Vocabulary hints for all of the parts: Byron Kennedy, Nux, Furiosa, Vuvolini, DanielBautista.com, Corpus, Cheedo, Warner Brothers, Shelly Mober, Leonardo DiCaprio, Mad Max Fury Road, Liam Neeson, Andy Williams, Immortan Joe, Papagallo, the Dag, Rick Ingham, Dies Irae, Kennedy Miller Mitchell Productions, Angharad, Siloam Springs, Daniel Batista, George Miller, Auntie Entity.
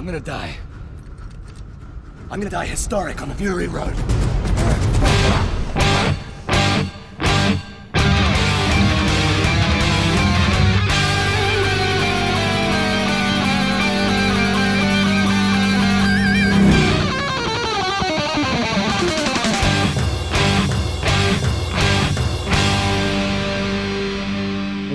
I'm gonna die. I'm gonna die historic on the Fury Road.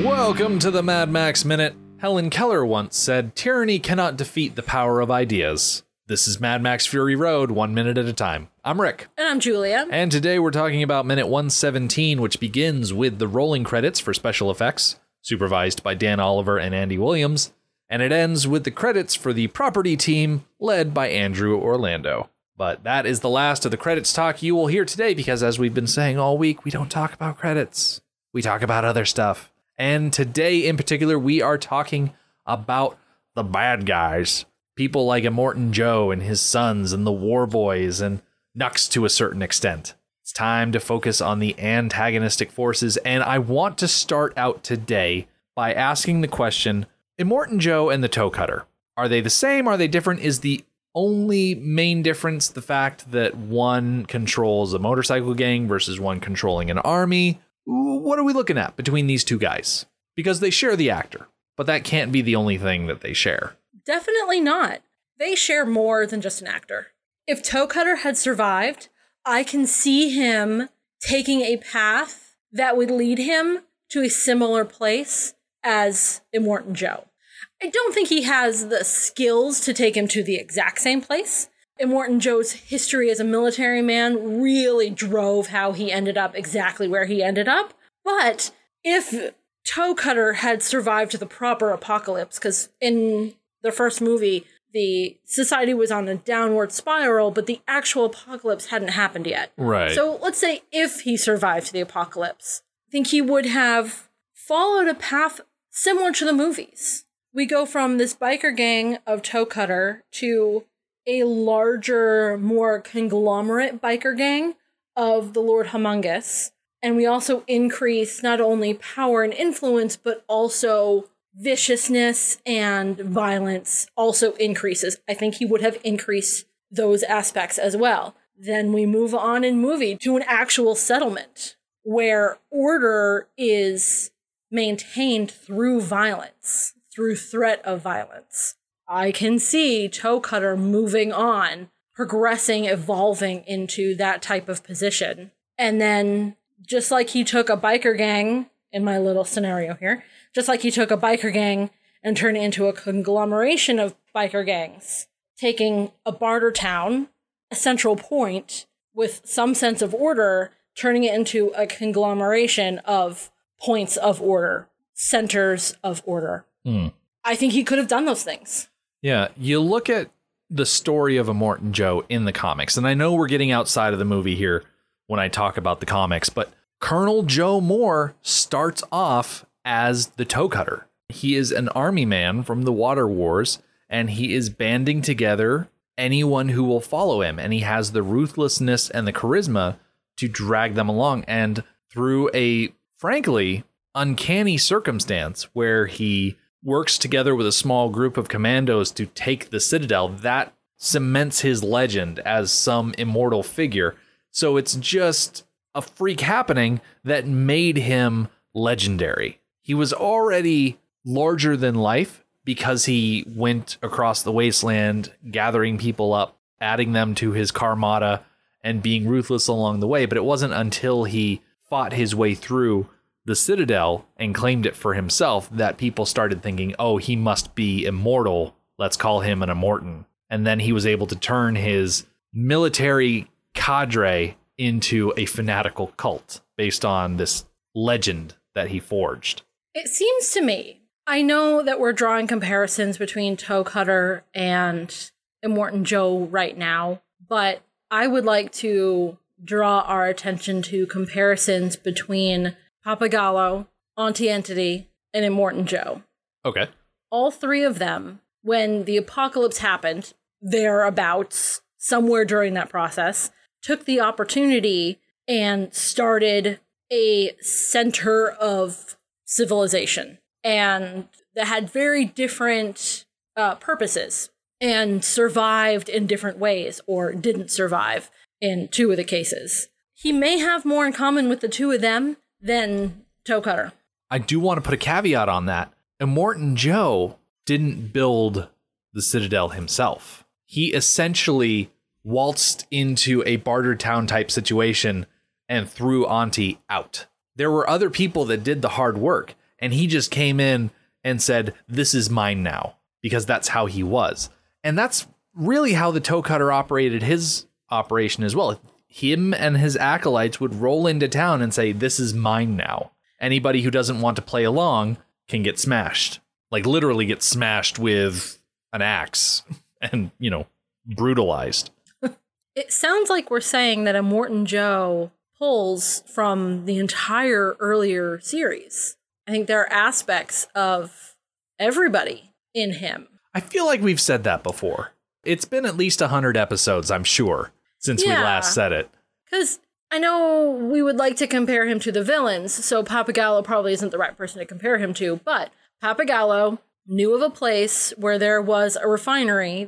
Welcome to the Mad Max Minute. Helen Keller once said, "Tyranny cannot defeat the power of ideas." This is Mad Max Fury Road, 1 minute at a time. I'm Rick. And I'm Julia. And today we're talking about minute 117, which begins with the rolling credits for special effects, supervised by Dan Oliver and Andy Williams, and it ends with the credits for the property team, led by Andrew Orlando. But that is the last of the credits talk you will hear today, because as we've been saying all week, we don't talk about credits. We talk about other stuff. And today in particular, we are talking about the bad guys. People like Immortan Joe and his sons and the War Boys and Nux to a certain extent. It's time to focus on the antagonistic forces, and I want to start out today by asking the question, Immortan Joe and the Toe Cutter, are they the same? Are they different? Is the only main difference the fact that one controls a motorcycle gang versus one controlling an army? What are we looking at between these two guys? Because they share the actor, but that can't be the only thing that they share. Definitely not. They share more than just an actor. If Toe Cutter had survived, I can see him taking a path that would lead him to a similar place as Immortan Joe. I don't think he has the skills to take him to the exact same place. Immortan Joe's history as a military man really drove how he ended up exactly where he ended up. But if Toe Cutter had survived the proper apocalypse, because in the first movie, the society was on a downward spiral, but the actual apocalypse hadn't happened yet. Right. So let's say if he survived the apocalypse, I think he would have followed a path similar to the movies. We go from this biker gang of Toe Cutter to a larger, more conglomerate biker gang of the Lord Humongous. And we also increase not only power and influence, but also viciousness and violence also increases. I think he would have increased those aspects as well. Then we move on in movie to an actual settlement where order is maintained through violence, through threat of violence. I can see Toe Cutter moving on, progressing, evolving into that type of position. And then just like he took a biker gang, in my little scenario here, just like he took a biker gang and turned it into a conglomeration of biker gangs, taking a barter town, a central point with some sense of order, turning it into a conglomeration of points of order, centers of order. Mm. I think he could have done those things. Yeah, you look at the story of Immortan Joe in the comics, and I know we're getting outside of the movie here when I talk about the comics, but Colonel Joe Moore starts off as the Toe Cutter. He is an army man from the Water Wars, and he is banding together anyone who will follow him, and he has the ruthlessness and the charisma to drag them along. And through a, frankly, uncanny circumstance where he works together with a small group of commandos to take the Citadel, that cements his legend as some immortal figure. So it's just a freak happening that made him legendary. He was already larger than life because he went across the wasteland, gathering people up, adding them to his Carmada, and being ruthless along the way. But it wasn't until he fought his way through the Citadel and claimed it for himself that people started thinking, oh, he must be immortal. Let's call him an Immortan. And then he was able to turn his military cadre into a fanatical cult based on this legend that he forged. It seems to me, I know that we're drawing comparisons between Toe Cutter and Immortan Joe right now, but I would like to draw our attention to comparisons between Papagallo, Auntie Entity, and Immortan Joe. Okay. All three of them, when the apocalypse happened, thereabouts, somewhere during that process, took the opportunity and started a center of civilization. And that had very different purposes. and survived in different ways or didn't survive in two of the cases. He may have more in common with the two of them than Toe Cutter. I do want to put a caveat on that. Immortan Joe didn't build the Citadel himself. He essentially waltzed into a barter town type situation and threw Auntie out. There were other people that did the hard work, and he just came in and said, this is mine now, because that's how he was. And that's really how the Toe Cutter operated his operation as well. Him and his acolytes would roll into town and say, this is mine now. Anybody who doesn't want to play along can get smashed, like literally get smashed with an axe and, you know, brutalized. It sounds like we're saying that Immortan Joe pulls from the entire earlier series. I think there are aspects of everybody in him. I feel like we've said that before. It's been at least 100 episodes, I'm sure, since we last said it. Because I know we would like to compare him to the villains, so Papagallo probably isn't the right person to compare him to, but Papagallo knew of a place where there was a refinery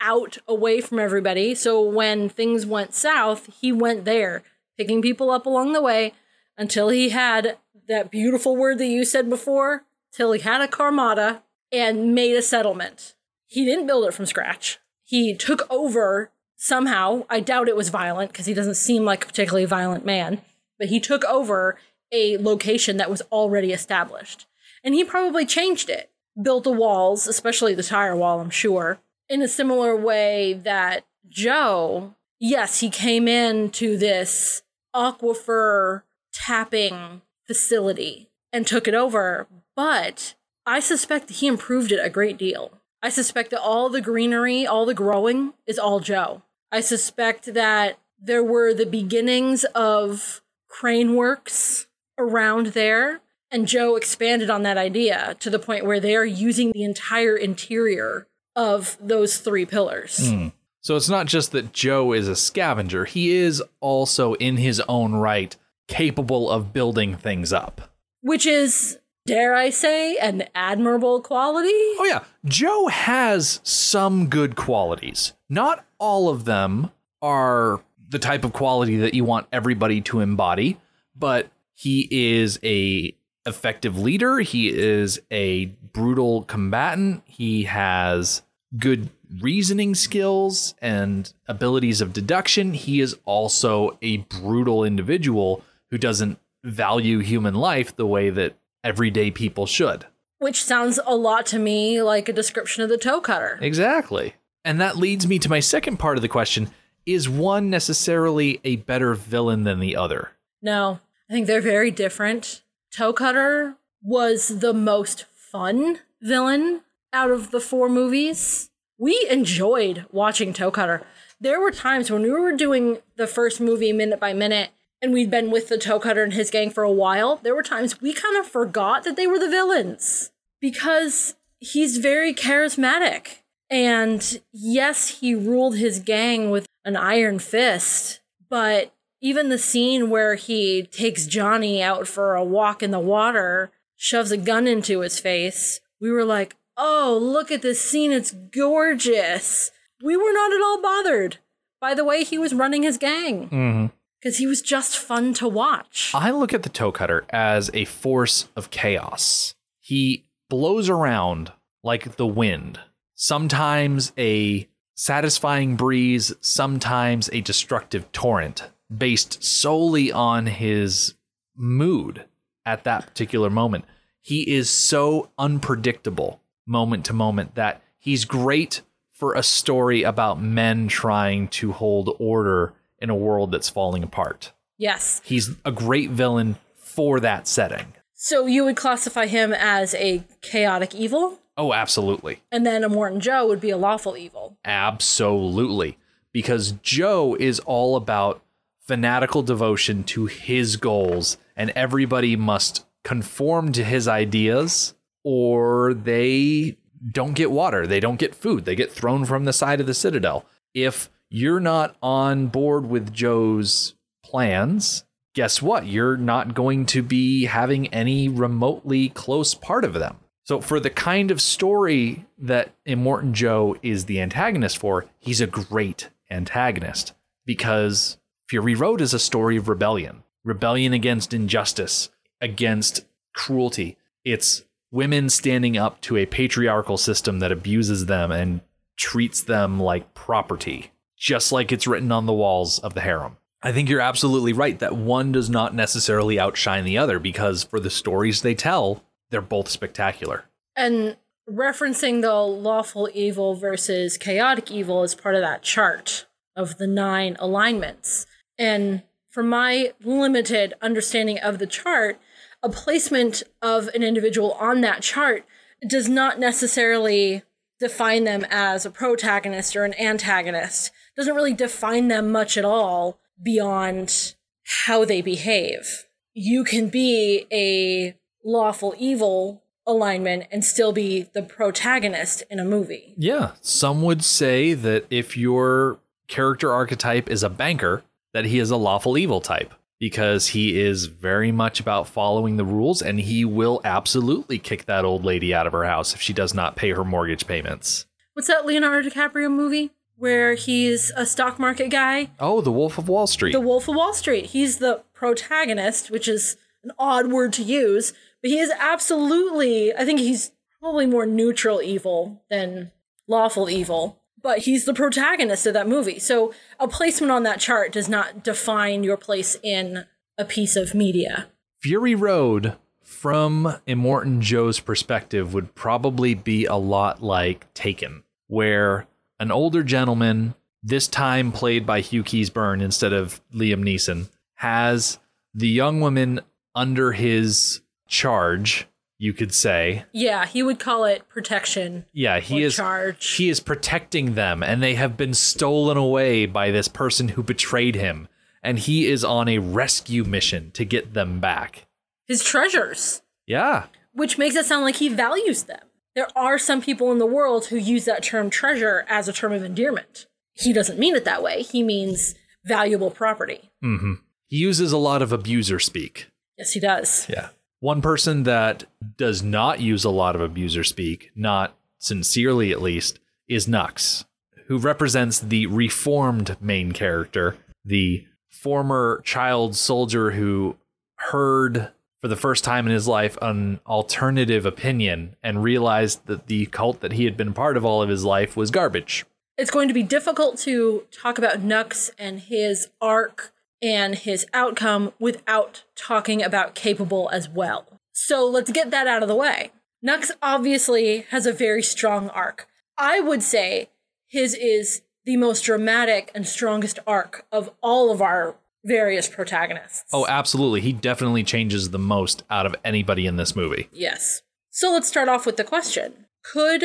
out away from everybody, so when things went south, he went there, picking people up along the way until he had that beautiful word that you said before, till he had a Carmada and made a settlement. He didn't build it from scratch. He took over somehow. I doubt it was violent because he doesn't seem like a particularly violent man, but he took over a location that was already established. And he probably changed it, built the walls, especially the tire wall, I'm sure, in a similar way that Joe, yes, he came into this aquifer tapping facility and took it over, but I suspect that he improved it a great deal. I suspect that all the greenery, all the growing is all Joe. I suspect that there were the beginnings of crane works around there, and Joe expanded on that idea to the point where they are using the entire interior of those three pillars. Mm. So it's not just that Joe is a scavenger. He is also, in his own right, capable of building things up. Which is, dare I say, an admirable quality? Oh yeah, Joe has some good qualities. Not all of them are the type of quality that you want everybody to embody, but he is a effective leader, he is a brutal combatant, he has good reasoning skills and abilities of deduction. He is also a brutal individual who doesn't value human life the way that everyday people should. Which sounds a lot to me like a description of the Toe Cutter. Exactly. And that leads me to my second part of the question. Is one necessarily a better villain than the other? No, I think they're very different. Toe Cutter was the most fun villain out of the four movies. We enjoyed watching Toe Cutter. There were times when we were doing the first movie minute by minute, and we'd been with the Toe Cutter and his gang for a while, there were times we kind of forgot that they were the villains because he's very charismatic. And yes, he ruled his gang with an iron fist, but even the scene where he takes Johnny out for a walk in the water, shoves a gun into his face, we were like, oh, look at this scene, it's gorgeous. We were not at all bothered by the way he was running his gang. Mm-hmm. Because he was just fun to watch. I look at the Toe Cutter as a force of chaos. He blows around like the wind. Sometimes a satisfying breeze, sometimes a destructive torrent, based solely on his mood at that particular moment. He is so unpredictable moment to moment that he's great for a story about men trying to hold order in a world that's falling apart. Yes. He's a great villain for that setting. So you would classify him as a chaotic evil? Oh, absolutely. And then Immortan Joe would be a lawful evil. Absolutely. Because Joe is all about fanatical devotion to his goals, and everybody must conform to his ideas or they don't get water. They don't get food. They get thrown from the side of the Citadel. If you're not on board with Joe's plans, guess what? You're not going to be having any remotely close part of them. So for the kind of story that Immortan Joe is the antagonist for, he's a great antagonist, because Fury Road is a story of rebellion, rebellion against injustice, against cruelty. It's women standing up to a patriarchal system that abuses them and treats them like property, just like it's written on the walls of the harem. I think you're absolutely right that one does not necessarily outshine the other, because for the stories they tell, they're both spectacular. And referencing the lawful evil versus chaotic evil is part of that chart of the 9 alignments. And from my limited understanding of the chart, a placement of an individual on that chart does not necessarily define them as a protagonist or an antagonist. It doesn't really define them much at all beyond how they behave. You can be a lawful evil alignment and still be the protagonist in a movie. Yeah. Some would say that if your character archetype is a banker, that he is a lawful evil type, because he is very much about following the rules, and he will absolutely kick that old lady out of her house if she does not pay her mortgage payments. What's that Leonardo DiCaprio movie where he's a stock market guy? Oh, The Wolf of Wall Street. The Wolf of Wall Street. He's the protagonist, which is an odd word to use, but he is absolutely, I think he's probably more neutral evil than lawful evil, but he's the protagonist of that movie. So a placement on that chart does not define your place in a piece of media. Fury Road, from Immortan Joe's perspective, would probably be a lot like Taken, where an older gentleman, this time played by Hugh Keays-Byrne instead of Liam Neeson, has the young woman under his charge, you could say. Yeah, he would call it protection. Yeah, he is protecting them, and they have been stolen away by this person who betrayed him, and he is on a rescue mission to get them back. His treasures. Yeah. Which makes it sound like he values them. There are some people in the world who use that term treasure as a term of endearment. He doesn't mean it that way. He means valuable property. Mm-hmm. He uses a lot of abuser speak. Yes, he does. Yeah. One person that does not use a lot of abuser speak, not sincerely at least, is Nux, who represents the reformed main character, the former child soldier who heard for the first time in his life an alternative opinion and realized that the cult that he had been part of all of his life was garbage. It's going to be difficult to talk about Nux and his arc and his outcome without talking about Capable as well. So let's get that out of the way. Nux obviously has a very strong arc. I would say his is the most dramatic and strongest arc of all of our various protagonists. Oh, absolutely. He definitely changes the most out of anybody in this movie. Yes. So let's start off with the question. Could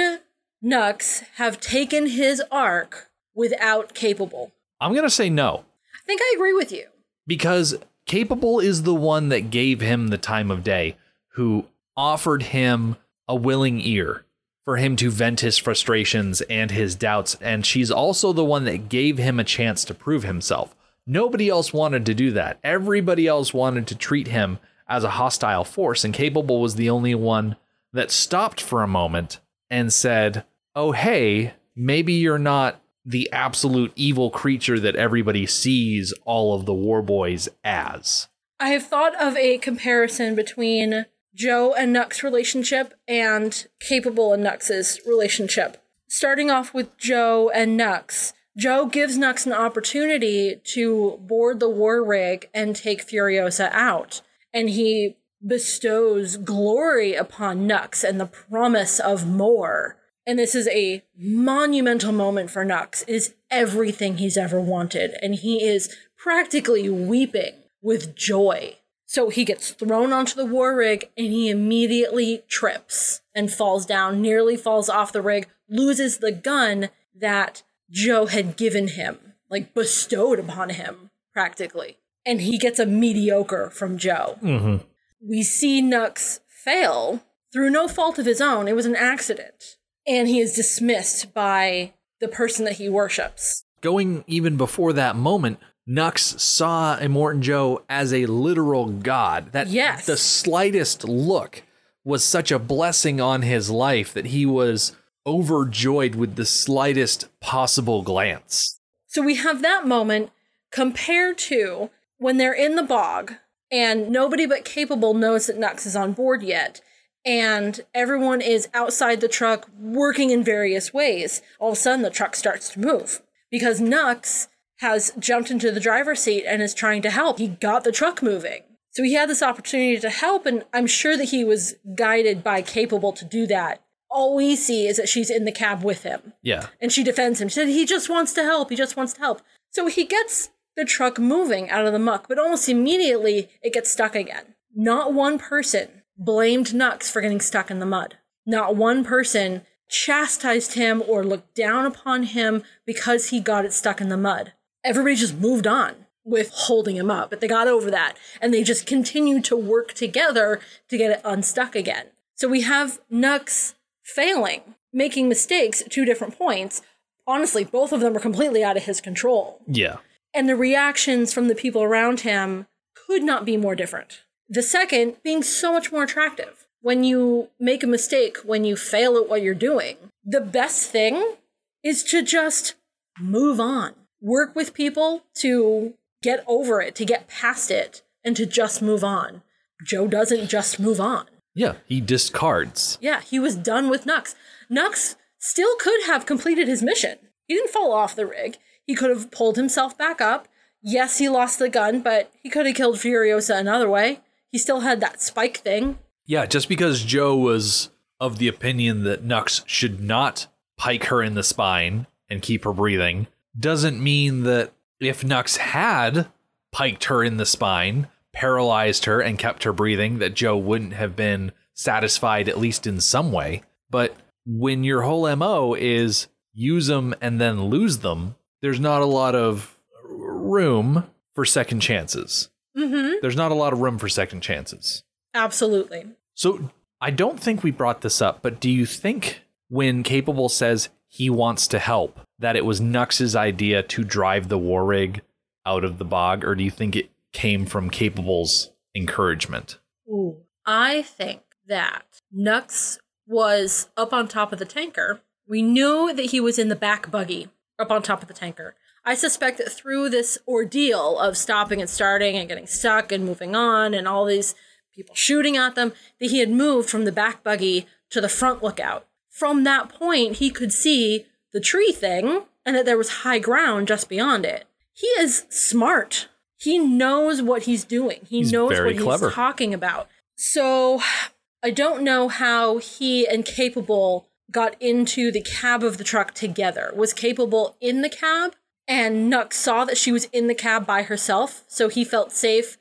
Nux have taken his arc without Capable? I'm going to say no. I think I agree with you. Because Capable is the one that gave him the time of day, who offered him a willing ear for him to vent his frustrations and his doubts. And she's also the one that gave him a chance to prove himself. Nobody else wanted to do that. Everybody else wanted to treat him as a hostile force. And Capable was the only one that stopped for a moment and said, oh, hey, maybe you're not the absolute evil creature that everybody sees all of the War Boys as. I have thought of a comparison between Joe and Nux's relationship and Capable and Nux's relationship. Starting off with Joe and Nux, Joe gives Nux an opportunity to board the war rig and take Furiosa out, and he bestows glory upon Nux and the promise of more. And this is a monumental moment for Nux. It is everything he's ever wanted, and he is practically weeping with joy. So he gets thrown onto the war rig, and he immediately trips and falls down, nearly falls off the rig, loses the gun that Joe had given him, like bestowed upon him, practically. And he gets a mediocre from Joe. Mm-hmm. We see Nux fail through no fault of his own. It was an accident. And he is dismissed by the person that he worships. Going even before that moment, Nux saw Immortan Joe as a literal god. That yes. The slightest look was such a blessing on his life that he was overjoyed with the slightest possible glance. So we have that moment compared to when they're in the bog and nobody but Capable knows that Nux is on board yet. And everyone is outside the truck working in various ways. All of a sudden, the truck starts to move because Nux has jumped into the driver's seat and is trying to help. He got the truck moving. So he had this opportunity to help, and I'm sure that he was guided by Capable to do that. All we see is that she's in the cab with him. Yeah. And she defends him. She said, he just wants to help. He just wants to help. So he gets the truck moving out of the muck, but almost immediately it gets stuck again. Not one person blamed Nux for getting stuck in the mud. Not one person chastised him or looked down upon him because he got it stuck in the mud. Everybody just moved on with holding him up, but they got over that and they just continued to work together to get it unstuck again. So we have Nux failing, making mistakes at two different points. Honestly, both of them are completely out of his control. Yeah. And the reactions from the people around him could not be more different. The second being so much more attractive. When you make a mistake, when you fail at what you're doing, the best thing is to just move on. Work with people to get over it, to get past it, and to just move on. Joe doesn't just move on. Yeah, he discards. Yeah, he was done with Nux. Nux still could have completed his mission. He didn't fall off the rig. He could have pulled himself back up. Yes, he lost the gun, but he could have killed Furiosa another way. He still had that spike thing. Yeah, just because Joe was of the opinion that Nux should not pike her in the spine and keep her breathing doesn't mean that if Nux had piked her in the spine, paralyzed her, and kept her breathing, that Joe wouldn't have been satisfied, at least in some way. But when your whole MO is use them and then lose them, there's not a lot of room for second chances. Mm-hmm. There's not a lot of room for second chances. Absolutely. So I don't think we brought this up, but do you think when Capable says he wants to help, that it was Nux's idea to drive the war rig out of the bog? Or do you think it came from Capable's encouragement? Ooh, I think that Nux was up on top of the tanker. We knew that he was in the back buggy up on top of the tanker. I suspect that through this ordeal of stopping and starting and getting stuck and moving on and all these people shooting at them, that he had moved from the back buggy to the front lookout. From that point, he could see the tree thing and that there was high ground just beyond it. He is smart. He knows what he's doing. He knows what he's talking about. So I don't know how he and Capable got into the cab of the truck together. Was Capable in the cab? And Nux saw that she was in the cab by herself, so he felt safe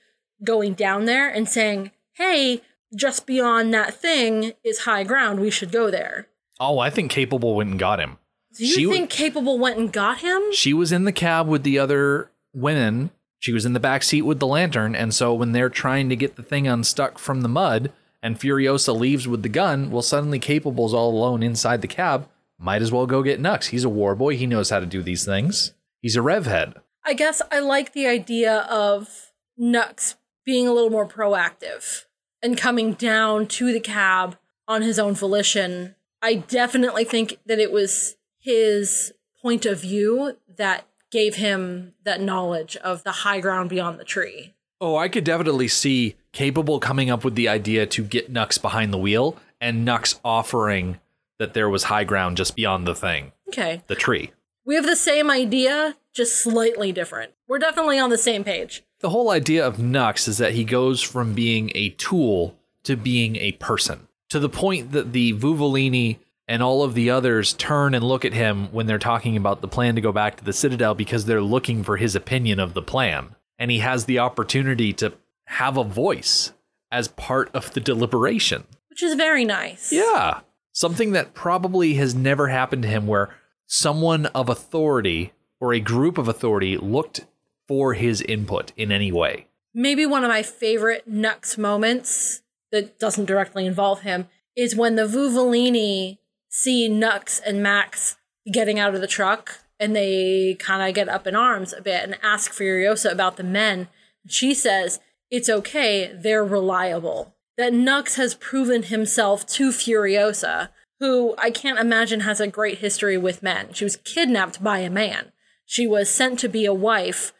going down there and saying, hey, just beyond that thing is high ground. We should go there. Oh, I think Capable went and got him. Do you think Capable went and got him? She was in the cab with the other women. She was in the back seat with the lantern. And so when they're trying to get the thing unstuck from the mud and Furiosa leaves with the gun, well, suddenly Capable's all alone inside the cab. Might as well go get Nux. He's a war boy. He knows how to do these things. He's a rev head. I guess I like the idea of Nux being a little more proactive and coming down to the cab on his own volition. I definitely think that it was his point of view that gave him that knowledge of the high ground beyond the tree. Oh, I could definitely see Capable coming up with the idea to get Nux behind the wheel and Nux offering that there was high ground just beyond the thing. Okay. The tree. We have the same idea, just slightly different. We're definitely on the same page. The whole idea of Nux is that he goes from being a tool to being a person, to the point that the Vuvolini and all of the others turn and look at him when they're talking about the plan to go back to the Citadel because they're looking for his opinion of the plan. And he has the opportunity to have a voice as part of the deliberation. Which is very nice. Yeah. Something that probably has never happened to him where someone of authority or a group of authority looked for his input in any way. Maybe one of my favorite Nux moments that doesn't directly involve him is when the Vuvolini see Nux and Max getting out of the truck and they kind of get up in arms a bit and ask Furiosa about the men. She says, it's okay, they're reliable. that Nux has proven himself to Furiosa, who I can't imagine has a great history with men. She was kidnapped by a man. She was sent to be a wife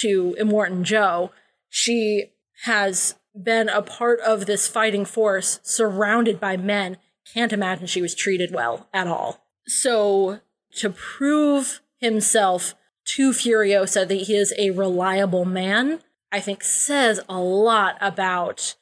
to Immortan Joe. She has been a part of this fighting force surrounded by men. Can't imagine she was treated well at all. So to prove himself to Furiosa that he is a reliable man, I think says a lot about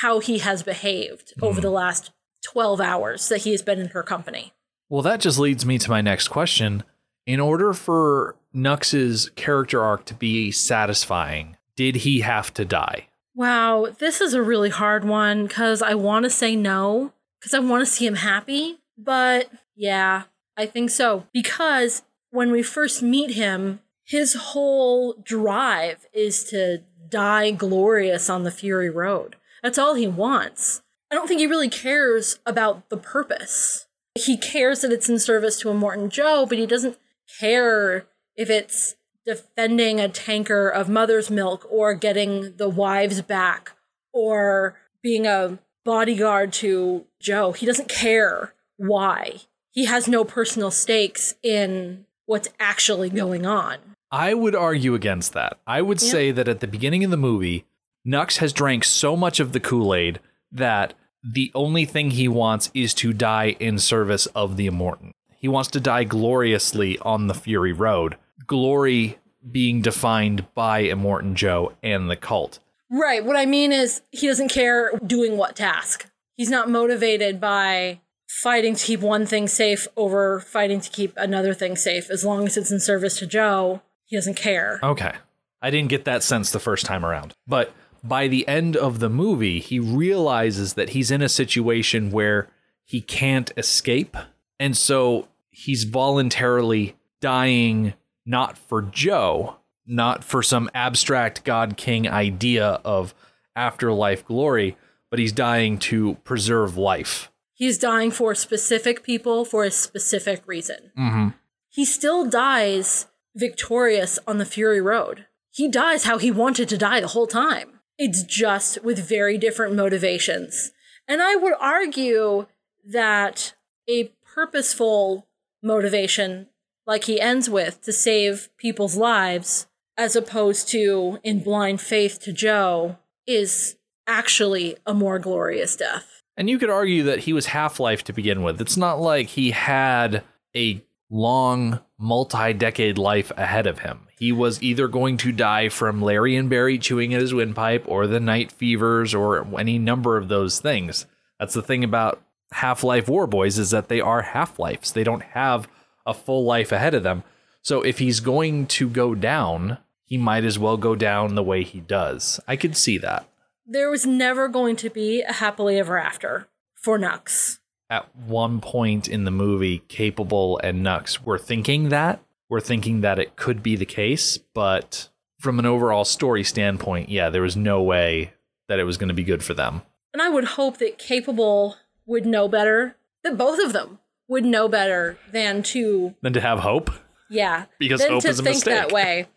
how he has behaved over the last 12 hours that he has been in her company. Well, that just leads me to my next question. In order for Nux's character arc to be satisfying, did he have to die? Wow, this is a really hard one because I want to say no, because I want to see him happy. But yeah, I think so. Because when we first meet him, his whole drive is to die glorious on the Fury Road. That's all he wants. I don't think he really cares about the purpose. He cares that it's in service to Immortan Joe, but he doesn't care if it's defending a tanker of mother's milk or getting the wives back or being a bodyguard to Joe. He doesn't care why. He has no personal stakes in what's actually going on. I would argue against that. I would say that at the beginning of the movie, Nux has drank so much of the Kool-Aid that the only thing he wants is to die in service of the Immortan. He wants to die gloriously on the Fury Road. Glory being defined by Immortan Joe and the cult. Right. What I mean is he doesn't care doing what task. He's not motivated by fighting to keep one thing safe over fighting to keep another thing safe. As long as it's in service to Joe, he doesn't care. Okay. I didn't get that sense the first time around. But by the end of the movie, he realizes that he's in a situation where he can't escape. And so he's voluntarily dying, not for Joe, not for some abstract God King idea of afterlife glory, but he's dying to preserve life. He's dying for specific people for a specific reason. Mm-hmm. He still dies victorious on the Fury Road. He dies how he wanted to die the whole time. It's just with very different motivations. And I would argue that a purposeful motivation, like he ends with, to save people's lives, as opposed to in blind faith to Joe, is actually a more glorious death. And you could argue that he was half-life to begin with. It's not like he had a long, multi-decade life ahead of him. He was either going to die from Larry and Barry chewing at his windpipe or the night fevers or any number of those things. That's the thing about Half-Life War Boys, is that they are half-lives. They don't have a full life ahead of them. So if he's going to go down, he might as well go down the way he does. I could see that. There was never going to be a happily ever after for Nux. At one point in the movie, Capable and Nux were thinking that. We're thinking that it could be the case, but from an overall story standpoint, yeah, there was no way that it was going to be good for them. And I would hope that Capable would know better, that both of them would know better than to have hope. Yeah. Because hope is a mistake. Than to think that way.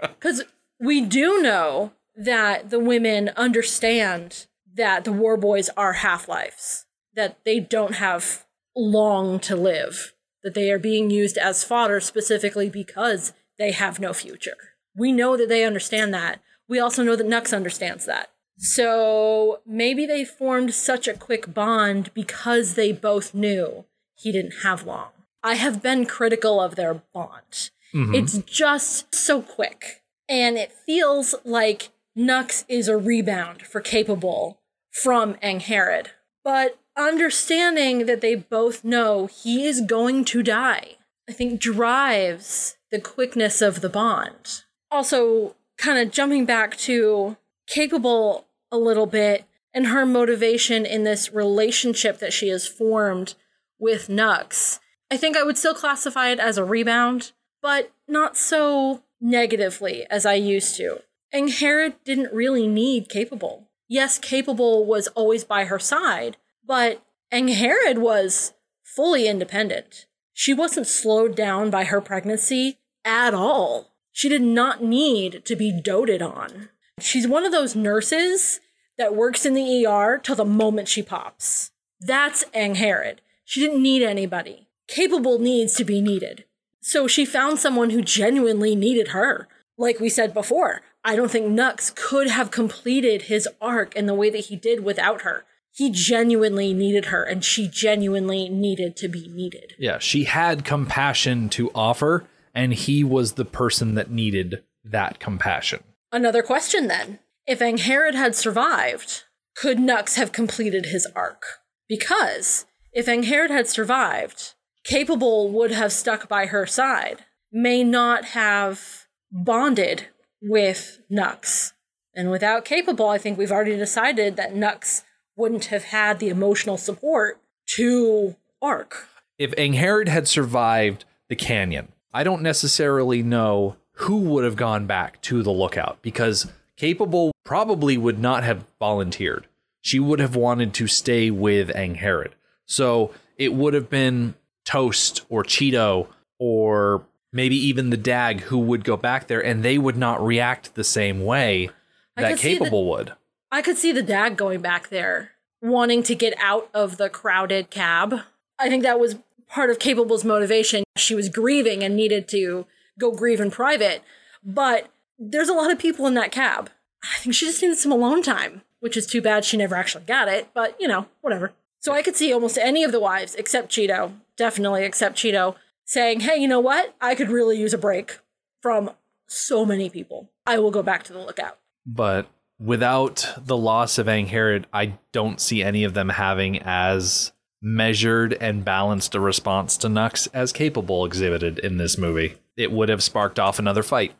Because we do know that the women understand that the War Boys are half-lives, that they don't have long to live, that they are being used as fodder specifically because they have no future. We know that they understand that. We also know that Nux understands that. So maybe they formed such a quick bond because they both knew he didn't have long. I have been critical of their bond. Mm-hmm. It's just so quick. And it feels like Nux is a rebound for Capable from Angharad. But understanding that they both know he is going to die, I think drives the quickness of the bond. Also, kind of jumping back to Capable a little bit and her motivation in this relationship that she has formed with Nux, I think I would still classify it as a rebound, but not so negatively as I used to. Angharad didn't really need Capable. Yes, Capable was always by her side, but Angharad was fully independent. She wasn't slowed down by her pregnancy at all. She did not need to be doted on. She's one of those nurses that works in the ER till the moment she pops. That's Angharad. She didn't need anybody. Capable needs to be needed. So she found someone who genuinely needed her. Like we said before, I don't think Nux could have completed his arc in the way that he did without her. He genuinely needed her, and she genuinely needed to be needed. Yeah, she had compassion to offer, and he was the person that needed that compassion. Another question then. If Angharad had survived, could Nux have completed his arc? Because if Angharad had survived, Capable would have stuck by her side, may not have bonded with Nux. And without Capable, I think we've already decided that Nux wouldn't have had the emotional support to arc. If Angharad had survived the canyon, I don't necessarily know who would have gone back to the lookout, because Capable probably would not have volunteered. She would have wanted to stay with Angharad. So it would have been Toast or Cheedo or maybe even the Dag who would go back there, and they would not react the same way that Capable would. I could see the Dag going back there, wanting to get out of the crowded cab. I think that was part of Capable's motivation. She was grieving and needed to go grieve in private, but there's a lot of people in that cab. I think she just needed some alone time, which is too bad she never actually got it, but, you know, whatever. So I could see almost any of the wives, except Cheedo, definitely except Cheedo, saying, hey, you know what? I could really use a break from so many people. I will go back to the lookout. But without the loss of Angharad, I don't see any of them having as measured and balanced a response to Nux as Capable exhibited in this movie. It would have sparked off another fight.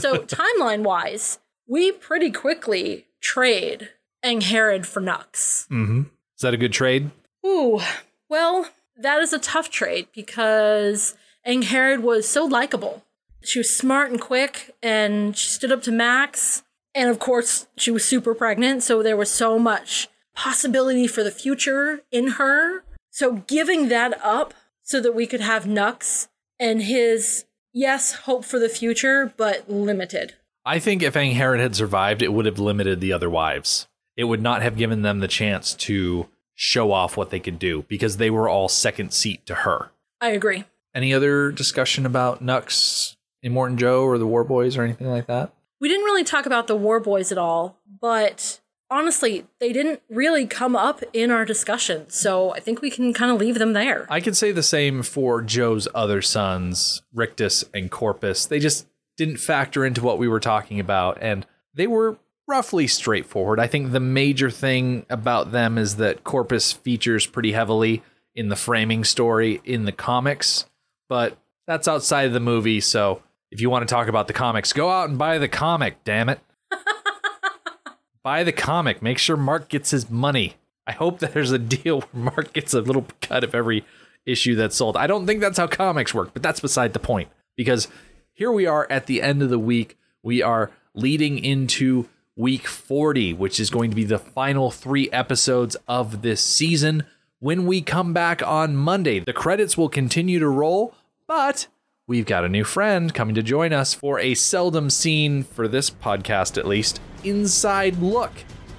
So timeline-wise, we pretty quickly trade Angharad for Nux. Mm-hmm. Is that a good trade? Ooh, well, that is a tough trade because Angharad was so likable. She was smart and quick, and she stood up to Max. And of course, she was super pregnant, so there was so much possibility for the future in her. So giving that up so that we could have Nux and his, yes, hope for the future, but limited. I think if Angharad had survived, it would have limited the other wives. It would not have given them the chance to show off what they could do because they were all second seat to her. I agree. Any other discussion about Nux, Immortan Joe, or the War Boys or anything like that? We didn't really talk about the War Boys at all, but honestly, they didn't really come up in our discussion, so I think we can kind of leave them there. I could say the same for Joe's other sons, Rictus and Corpus. They just didn't factor into what we were talking about, and they were roughly straightforward. I think the major thing about them is that Corpus features pretty heavily in the framing story in the comics, but that's outside of the movie, so if you want to talk about the comics, go out and buy the comic, damn it. Buy the comic. Make sure Mark gets his money. I hope that there's a deal where Mark gets a little cut of every issue that's sold. I don't think that's how comics work, but that's beside the point. Because here we are at the end of the week. We are leading into week 40, which is going to be the final 3 episodes of this season. When we come back on Monday, the credits will continue to roll, but we've got a new friend coming to join us for a seldom seen, for this podcast at least, inside look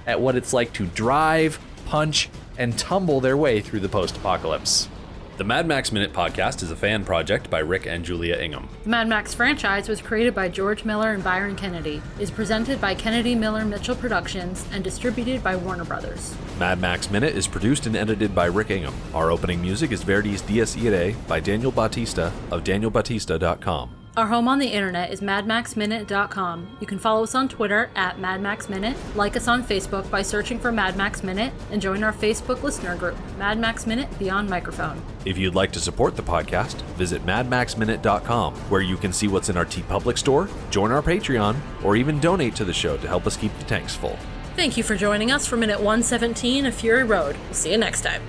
at what it's like to drive, punch, and tumble their way through the post-apocalypse. The Mad Max Minute podcast is a fan project by Rick and Julia Ingham. The Mad Max franchise was created by George Miller and Byron Kennedy, is presented by Kennedy Miller Mitchell Productions, and distributed by Warner Brothers. Mad Max Minute is produced and edited by Rick Ingham. Our opening music is Verdi's Dies Irae by Daniel Batista of DanielBautista.com. Our home on the internet is MadMaxMinute.com. You can follow us on Twitter @MadMaxMinute, like us on Facebook by searching for Mad Max Minute, and join our Facebook listener group, Mad Max Minute Beyond Microphone. If you'd like to support the podcast, visit MadMaxMinute.com, where you can see what's in our TeePublic store, join our Patreon, or even donate to the show to help us keep the tanks full. Thank you for joining us for Minute 117 of Fury Road. We'll see you next time.